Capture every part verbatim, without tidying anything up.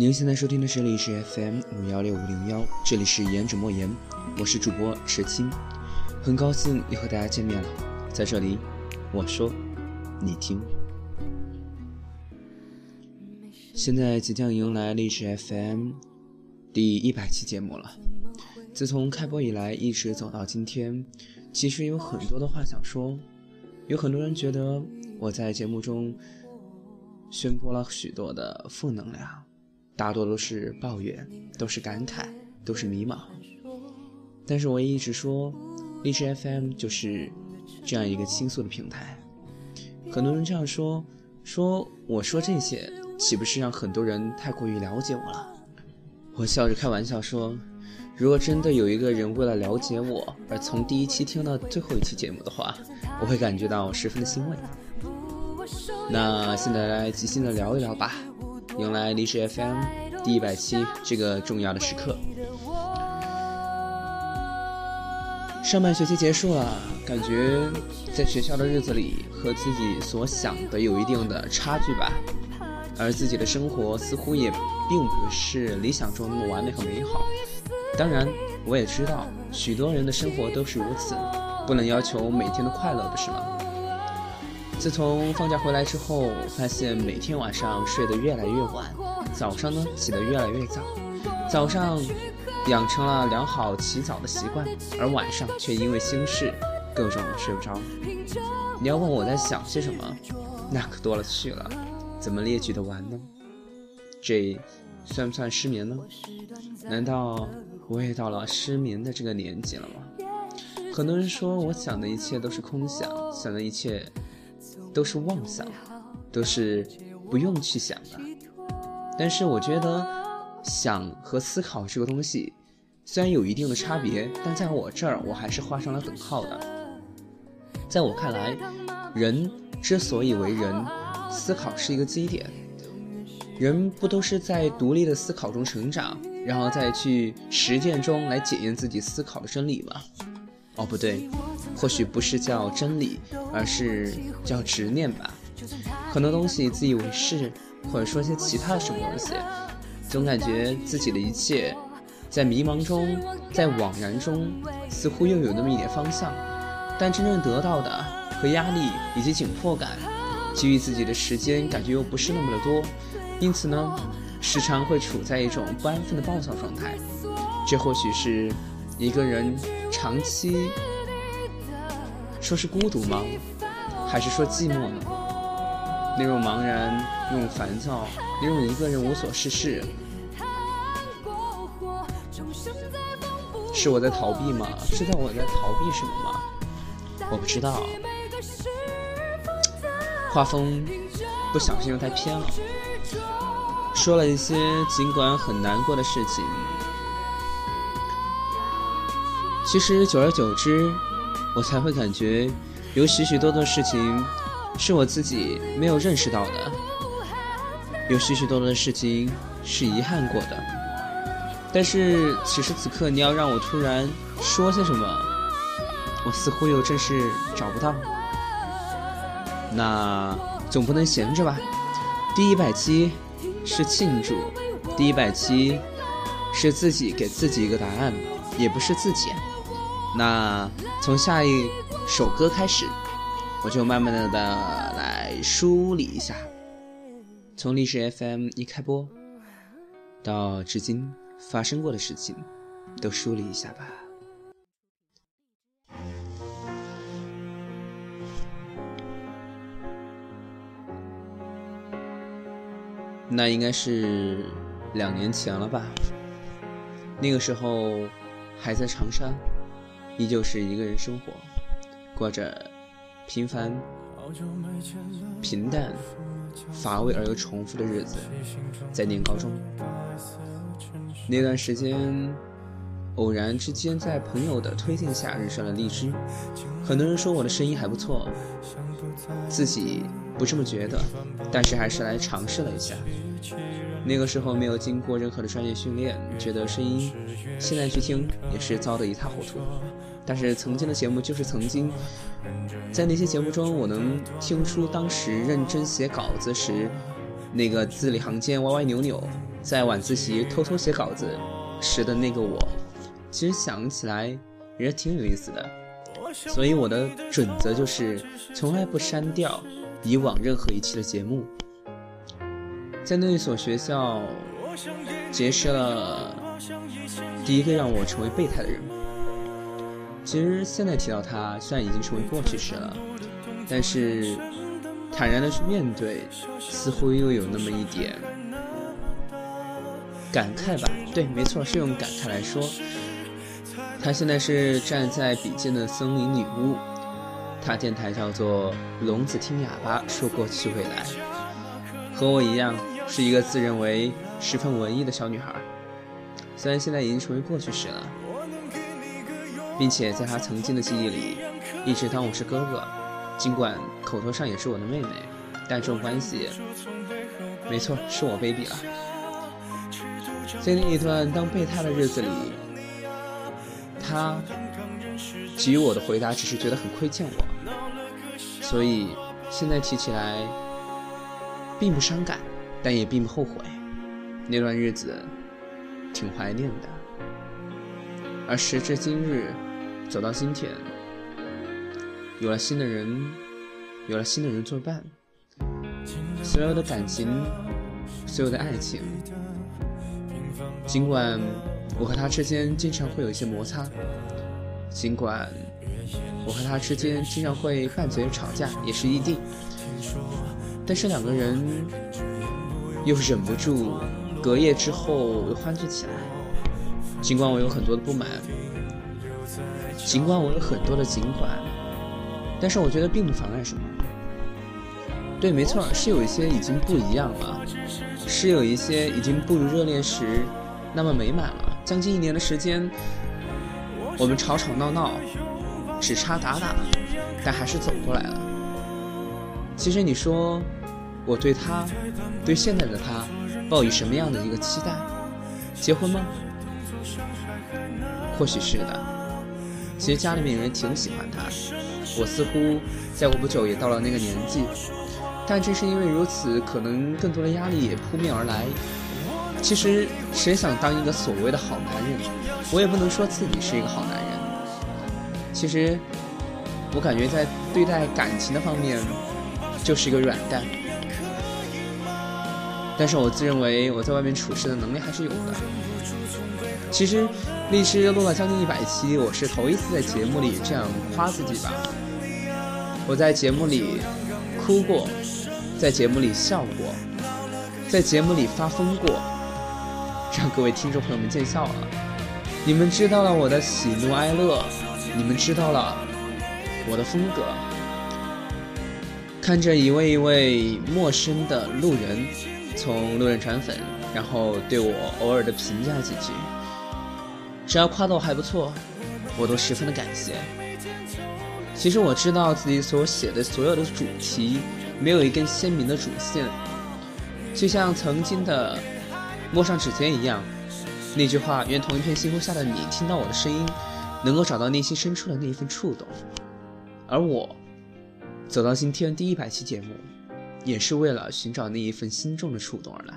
您现在收听的是历史 F M 五幺六五零幺，这里是言者莫言，我是主播池青，很高兴又和大家见面了。在这里，我说，你听。现在即将迎来历史 F M 第一百期节目了。自从开播以来，一直走到今天，其实有很多的话想说，有很多人觉得我在节目中宣播了许多的负能量，大多都是抱怨，都是感慨，都是迷茫。但是我也一直说，历史 F M 就是这样一个倾诉的平台。很多人这样说，说我说这些岂不是让很多人太过于了解我了？我笑着开玩笑说，如果真的有一个人为了了解我而从第一期听到最后一期节目的话，我会感觉到十分的欣慰。那现在来即兴的聊一聊吧，迎来历史 F M 第一百期这个重要的时刻。上半学期结束了，感觉在学校的日子里和自己所想的有一定的差距吧，而自己的生活似乎也并不是理想中那么完美和美好。当然，我也知道许多人的生活都是如此，不能要求每天都快乐的是吗？自从放假回来之后，发现每天晚上睡得越来越晚，早上呢起得越来越早，早上养成了良好起早的习惯，而晚上却因为心事各种睡不着。你要问我在想些什么，那可多了去了，怎么列举得完呢？这算不算失眠呢？难道我也到了失眠的这个年纪了吗？很多人说我想的一切都是空想，想的一切都是妄想，都是不用去想的。但是我觉得想和思考这个东西虽然有一定的差别，但在我这儿我还是画上了等号的。在我看来，人之所以为人，思考是一个基点。人不都是在独立的思考中成长，然后再去实践中来检验自己思考的真理吗？哦，不对，或许不是叫真理，而是叫执念吧。很多东西自以为是，或者说些其他的什么东西，总感觉自己的一切在迷茫中，在惘然中，似乎又有那么一点方向。但真正得到的和压力以及紧迫感给予自己的时间，感觉又不是那么的多。因此呢，时常会处在一种不安分的暴躁状态。这或许是一个人长期说是孤独吗？还是说寂寞呢？那种茫然，那种烦躁，那种一个人无所事事，是我在逃避吗？知道我在逃避什么吗？我不知道。画风不小心又太偏了，说了一些尽管很难过的事情。其实久而久之，我才会感觉有许许多多事情是我自己没有认识到的，有许许多多的事情是遗憾过的。但是此时此刻，你要让我突然说些什么，我似乎又真是找不到。那总不能闲着吧？第一百期是庆祝，第一百期是自己给自己一个答案，也不是自己。那从下一首歌开始，我就慢慢的来梳理一下，从历史 F M 一开播到至今发生过的事情都梳理一下吧。那应该是两年前了吧，那个时候还在长沙，依旧是一个人生活，过着平凡、平淡、乏味而又重复的日子。在念高中那段时间，偶然之间在朋友的推荐下认识了荔枝。很多人说我的声音还不错，自己不这么觉得，但是还是来尝试了一下。那个时候没有经过任何的专业训练，觉得声音现在去听也是糟得一塌糊涂。但是曾经的节目就是曾经，在那些节目中，我能听出当时认真写稿子时那个字里行间歪歪扭扭，在晚自习偷偷写稿子时的那个我，其实想起来也是挺有意思的。所以我的准则就是从来不删掉以往任何一期的节目。在那一所学校结识了第一个让我成为备胎的人，其实现在提到他，虽然已经成为过去式了，但是坦然的去面对，似乎又有那么一点感慨吧。对，没错，是用感慨来说。他现在是站在比剑的森林女巫，他电台叫做聋子听哑巴说过去未来，和我一样是一个自认为十分文艺的小女孩，虽然现在已经成为过去式了，并且在她曾经的记忆里一直当我是哥哥，尽管口头上也是我的妹妹，但这种关系没错是我baby了。在那一段当备胎的日子里，他给予我的回答只是觉得很亏欠我，所以现在提起来并不伤感，但也并不后悔。那段日子挺怀念的，而时至今日，走到今天，有了新的人，有了新的人作伴，所有的感情，所有的爱情，尽管我和他之间经常会有一些摩擦，尽管我和他之间经常会拌嘴吵架也是一定，但是两个人又忍不住隔夜之后又欢聚起来。尽管我有很多的不满，尽管我有很多的尽管，但是我觉得并不妨碍什么。对，没错，是有一些已经不一样了，是有一些已经不如热恋时那么美满了。将近一年的时间，我们吵吵闹闹，只差打打，但还是走过来了。其实你说我对他，对现在的他抱以什么样的一个期待？结婚吗？或许是的。其实家里面人挺喜欢他，我似乎再过不久也到了那个年纪，但正是因为如此，可能更多的压力也扑面而来。其实谁想当一个所谓的好男人，我也不能说自己是一个好男人。其实我感觉在对待感情的方面就是一个软蛋，但是我自认为我在外面处事的能力还是有的。其实荔枝录了将近一百期，我是头一次在节目里这样夸自己吧。我在节目里哭过，在节目里笑过，在节目里发疯过，让各位听众朋友们见笑了。你们知道了我的喜怒哀乐，你们知道了我的风格。看着一位一位陌生的路人从路人转粉，然后对我偶尔的评价几句，只要夸到我还不错，我都十分的感谢。其实我知道自己所写的所有的主题没有一根鲜明的主线，就像曾经的摸上指尖一样，那句话愿同一片星空下的你听到我的声音，能够找到内心深处的那一份触动。而我走到今天第一百期节目，也是为了寻找那一份心中的触动而来。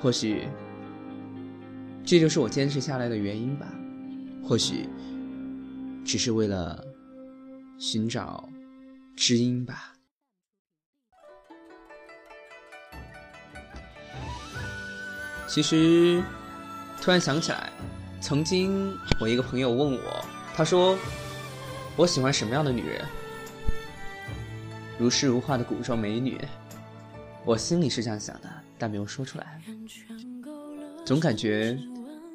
或许这就是我坚持下来的原因吧，或许只是为了寻找知音吧。其实突然想起来，曾经我一个朋友问我，他说我喜欢什么样的女人，如诗如画的古装美女。我心里是这样想的，但没有说出来。总感觉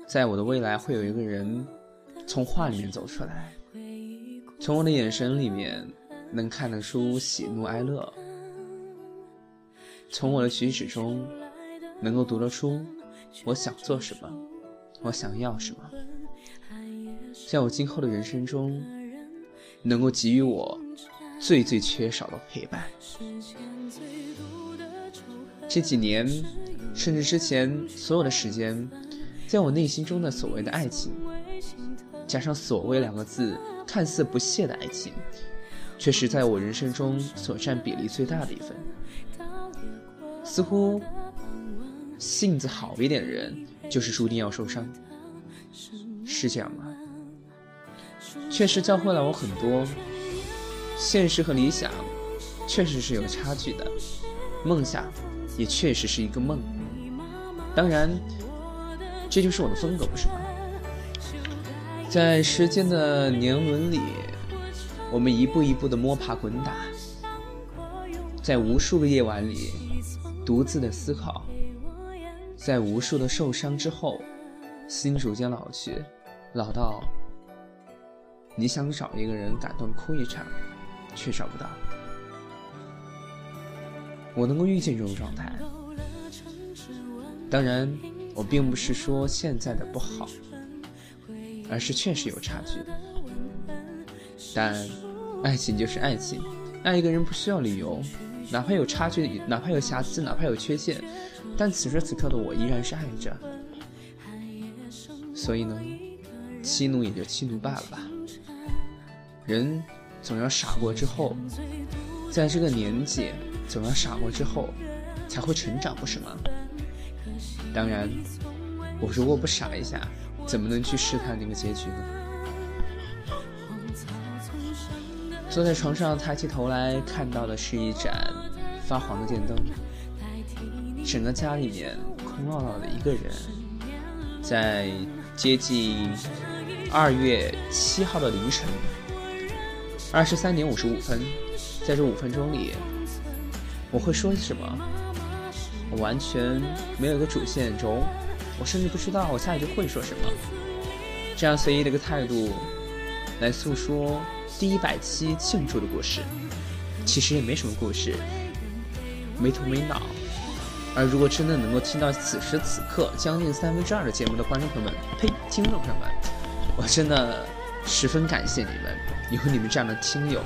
在我的未来会有一个人从画里面走出来，从我的眼神里面能看得出喜怒哀乐，从我的举止中能够读得出我想做什么，我想要什么，在我今后的人生中能够给予我最最缺少的陪伴。这几年甚至之前所有的时间，在我内心中的所谓的爱情，加上所谓两个字看似不屑的爱情，却是在我人生中所占比例最大的一份。似乎性子好一点的人就是注定要受伤，是这样吗？确实教会了我很多，现实和理想确实是有差距的，梦想也确实是一个梦。当然这就是我的风格，不是吗？在时间的年轮里，我们一步一步的摸爬滚打，在无数个夜晚里独自的思考，在无数的受伤之后，心逐渐老去，老到你想找一个人感动哭一场却找不到。我能够遇见这种状态，当然我并不是说现在的不好，而是确实有差距。但爱情就是爱情，爱一个人不需要理由，哪怕有差距，哪怕有瑕疵，哪怕有缺陷，但此时此刻的我依然是爱着。所以呢，气怒也就气怒罢了吧。人总要傻过之后，在这个年纪总要傻过之后才会成长，不是吗？当然我如果不傻一下，怎么能去试探那个结局呢？坐在床上抬起头来，看到的是一盏发黄的电灯，整个家里面空落落的一个人，在接近二月七号的凌晨二十三点五十五分，在这五分钟里，我会说什么？我完全没有一个主线轴，我甚至不知道我下一句会说什么。这样随意的一个态度，来诉说第一百期庆祝的故事，其实也没什么故事，没头没脑。而如果真的能够听到此时此刻将近三分之二的节目的观众朋友们，呸，听众朋友们，我真的十分感谢你们，有你们这样的听友，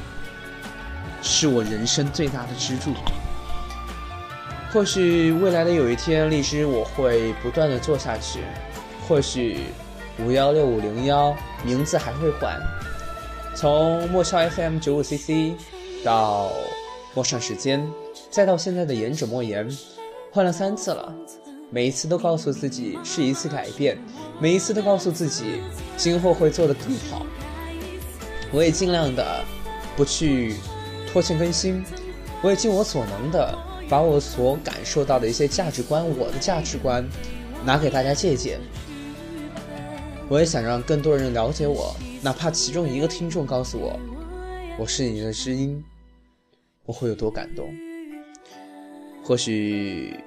是我人生最大的支柱。或许未来的有一天，荔枝我会不断的做下去，或许五幺六五零幺名字还会换。从陌上 F M 九五 C C 到陌上时间，再到现在的言者莫言，换了三次了。每一次都告诉自己是一次改变，每一次都告诉自己今后会做得更好。我也尽量的不去拖欠更新，我也尽我所能的把我所感受到的一些价值观，我的价值观拿给大家借鉴。我也想让更多人了解我，哪怕其中一个听众告诉我我是你的知音，我会有多感动。或许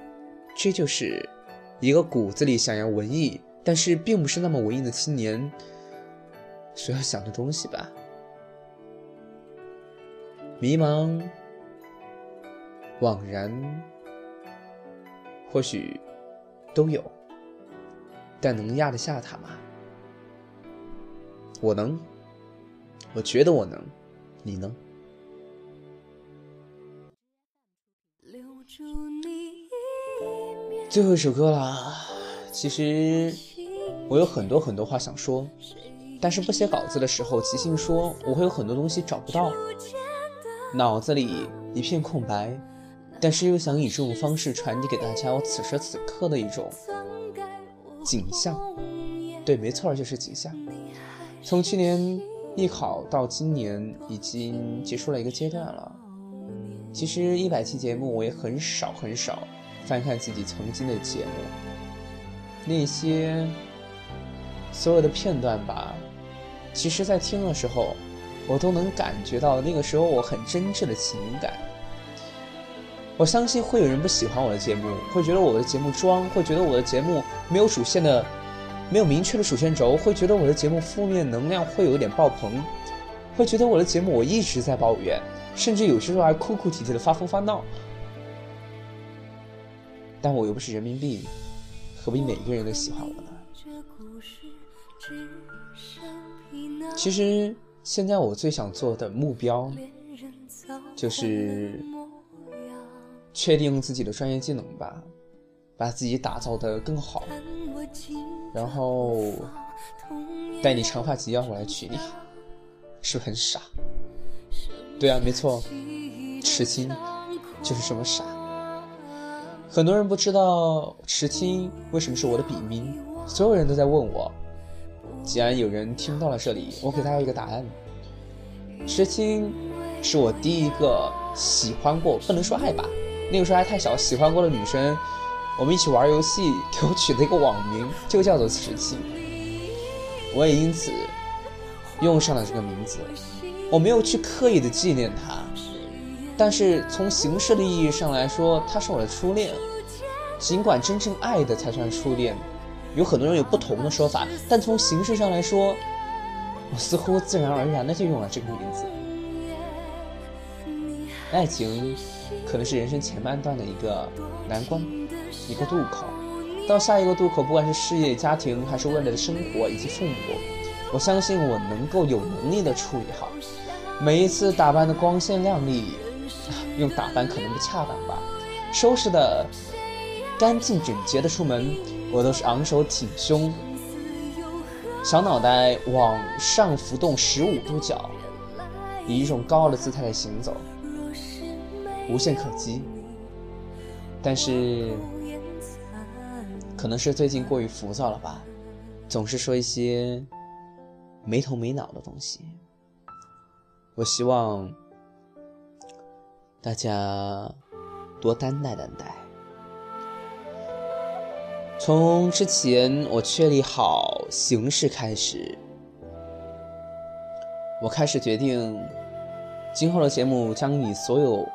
这就是一个骨子里想要文艺但是并不是那么文艺的青年所要想的东西吧。迷茫惘然或许都有，但能压得下它吗？我能，我觉得我能，你呢？最后一首歌啦，其实我有很多很多话想说，但是不写稿子的时候，即兴说我会有很多东西找不到，脑子里一片空白，但是又想以这种方式传递给大家我此时此刻的一种景象。对，没错，就是景象。从去年艺考到今年已经结束了一个阶段了，其实一百期节目我也很少很少翻看自己曾经的节目，那些所有的片段吧，其实在听的时候我都能感觉到那个时候我很真挚的情感。我相信会有人不喜欢我的节目，会觉得我的节目装，会觉得我的节目没有主线的，没有明确的主线轴，会觉得我的节目负面能量会有点爆棚，会觉得我的节目我一直在抱怨，甚至有时候还哭哭啼啼的发疯发闹。但我又不是人民币，何必每一个人都喜欢我呢？其实现在我最想做的目标就是确定自己的专业技能吧，把自己打造得更好，然后带你长发及腰，我来娶你，是不是很傻？对啊，没错，痴心就是这么傻。很多人不知道池青为什么是我的笔名，所有人都在问我。既然有人听到了这里，我给大家一个答案：池青是我第一个喜欢过，不能说爱吧，那个时候还太小，喜欢过的女生，我们一起玩游戏给我取的一个网名，就叫做池青。我也因此用上了这个名字，我没有去刻意的纪念她，但是从形式的意义上来说，她是我的初恋。尽管真正爱的才算初恋，有很多人有不同的说法，但从形式上来说，我似乎自然而然的就用了这个名字。爱情可能是人生前半段的一个难关，一个渡口，到下一个渡口，不管是事业、家庭，还是未来的生活以及父母，我相信我能够有能力的处理好。每一次打扮的光鲜亮丽，用打扮可能不恰当吧，收拾的干净整洁的出门，我都是昂首挺胸，小脑袋往上浮动十五度角，以一种高傲的姿态来行走，无限可击。但是可能是最近过于浮躁了吧，总是说一些没头没脑的东西。我希望大家多担待担待。从之前我确立好形式开始，我开始决定今后的节目将以所有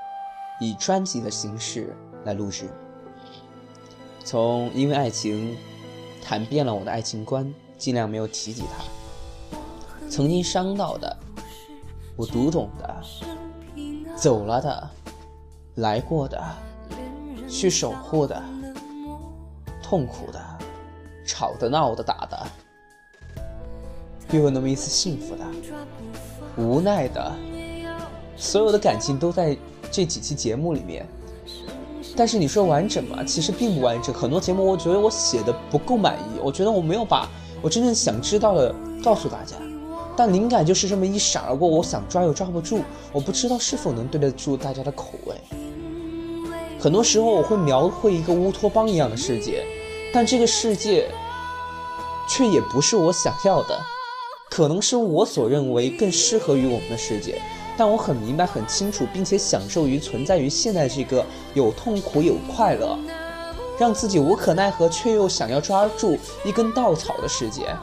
以专辑的形式来录制。从因为爱情谈遍了我的爱情观，尽量没有提及它，曾经伤到的，我读懂的，走了的，来过的，去守护的，痛苦的，吵的，闹的，打的，又有那么一次幸福的，无奈的，所有的感情都在这几期节目里面。但是你说完整吗？其实并不完整。很多节目我觉得我写的不够满意，我觉得我没有把我真正想知道的告诉大家，但灵感就是这么一闪而过，我想抓又抓不住，我不知道是否能对得住大家的口味。很多时候我会描绘一个乌托邦一样的世界，但这个世界却也不是我想要的，可能是我所认为更适合于我们的世界。但我很明白很清楚，并且享受于存在于现在这个有痛苦有快乐，让自己无可奈何却又想要抓住一根稻草的世界。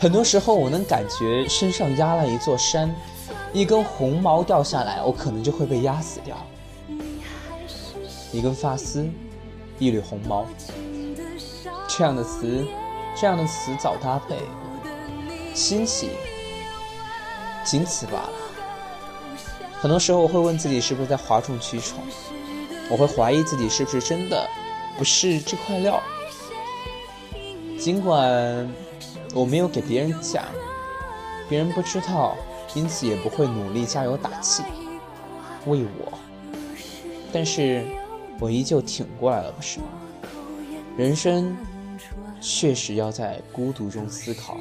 很多时候我能感觉身上压了一座山，一根红毛掉下来，我可能就会被压死掉。一根发丝，一缕红毛，这样的词这样的词早搭配，新奇，仅此罢了。很多时候我会问自己是不是在哗众取宠，我会怀疑自己是不是真的不是这块料。尽管我没有给别人讲，别人不知道，因此也不会努力加油打气为我，但是我依旧挺过来了，不是吗？人生确实要在孤独中思考，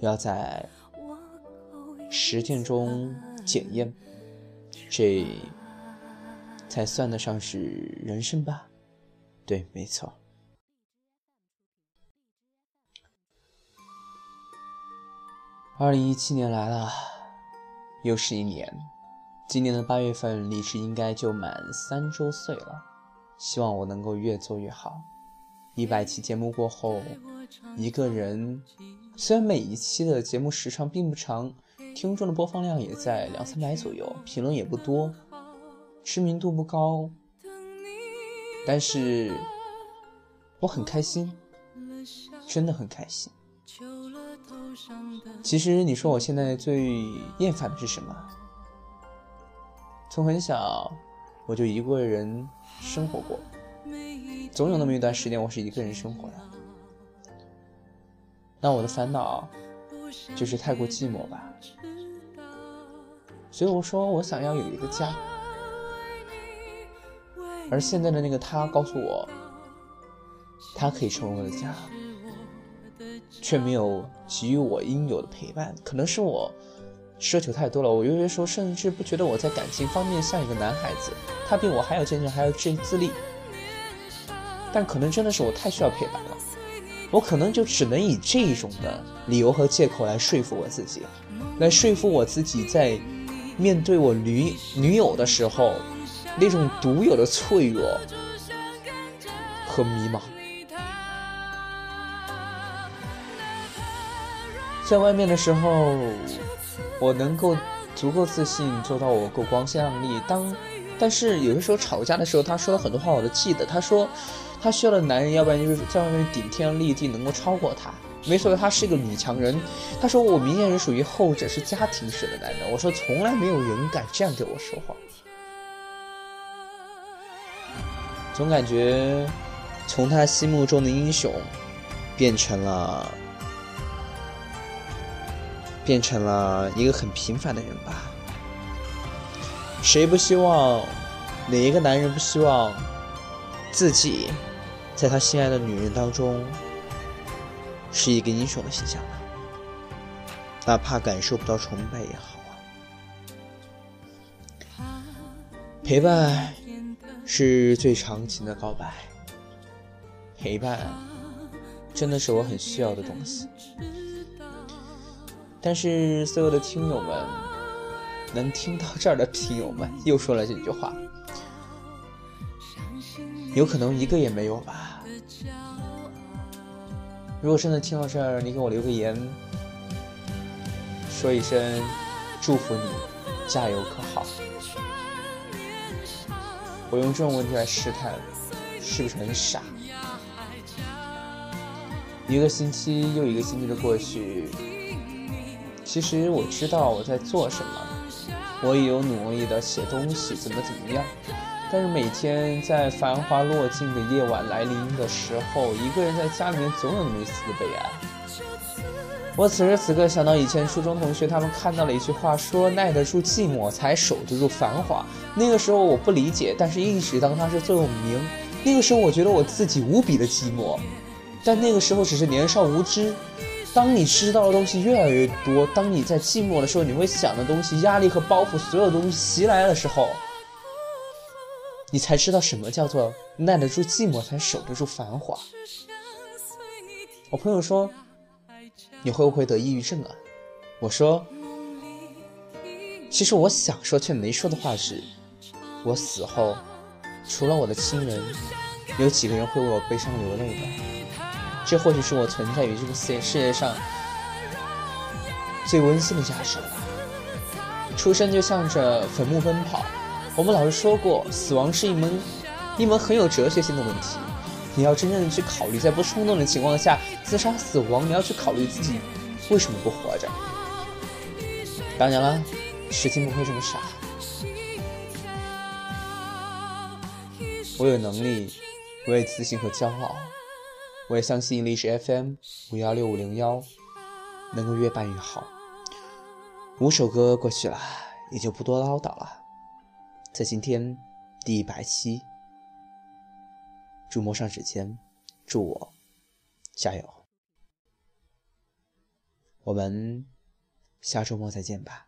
要在实践中检验，这才算得上是人生吧？对，没错。二零一七年来了，又是一年。今年的八月份，离职应该就满三周岁了。希望我能够越做越好。一百期节目过后，一个人，虽然每一期的节目时长并不长，听众的播放量也在两三百左右，评论也不多，知名度不高，但是我很开心，真的很开心。其实你说我现在最厌烦的是什么？从很小我就一个人生活过，总有那么一段时间我是一个人生活的。那我的烦恼就是太过寂寞吧，所以我说我想要有一个家。而现在的那个他告诉我，他可以成为我的家，却没有给予我应有的陪伴。可能是我奢求太多了。我有些时候甚至不觉得我在感情方面像一个男孩子，他比我还要坚强，还要自立。但可能真的是我太需要陪伴了，我可能就只能以这种的理由和借口来说服我自己，来说服我自己在面对我女女友的时候那种独有的脆弱和迷茫。在外面的时候，我能够足够自信做到我够光鲜亮丽，当但是有些时候吵架的时候，他说了很多话我都记得。他说他需要的男人，要不然就是在外面顶天立地能够超过他，没错，他是一个女强人。他说我明显是属于后者，是家庭式的男人。我说从来没有人敢这样对我说话。总感觉从他心目中的英雄变成了变成了一个很平凡的人吧。谁不希望，哪一个男人不希望自己在他心爱的女人当中是一个英雄的形象呢？哪怕感受不到崇拜也好啊。陪伴是最长情的告白，陪伴真的是我很需要的东西。但是所有的听友们，能听到这儿的听友们又说了这句话，有可能一个也没有吧。如果真的听到这儿，你给我留个言，说一声祝福你，加油可好。我用这种问题来试探是不是很傻。一个星期又一个星期的过去，其实我知道我在做什么，我也有努力的写东西怎么怎么样，但是每天在繁华落尽的夜晚来临的时候，一个人在家里面总有那么一丝的悲哀。我此时此刻想到以前初中同学，他们看到了一句话，说耐得住寂寞才守得住繁华。那个时候我不理解，但是一直当它是座右铭。那个时候我觉得我自己无比的寂寞，但那个时候只是年少无知。当你知道的东西越来越多，当你在寂寞的时候，你会想的东西、压力和包袱，所有东西袭来的时候，你才知道什么叫做耐得住寂寞才守得住繁华。我朋友说你会不会得抑郁症啊？我说其实我想说却没说的话是，我死后除了我的亲人，有几个人会为我悲伤流泪的。这或许是我存在于这个世界上最温馨的价值了吧。出生就向着坟墓奔跑，我们老师说过，死亡是一门一门很有哲学性的问题。你要真正的去考虑，在不冲动的情况下自杀死亡，你要去考虑自己为什么不活着。当然了，时间不会这么傻，我有能力，我有自信和骄傲，我也相信历史 F M 五一六五零一能够越办越好。五首歌过去了，也就不多唠叨了。在今天第一百期，祝陌上指尖，祝我加油。我们下周末再见吧。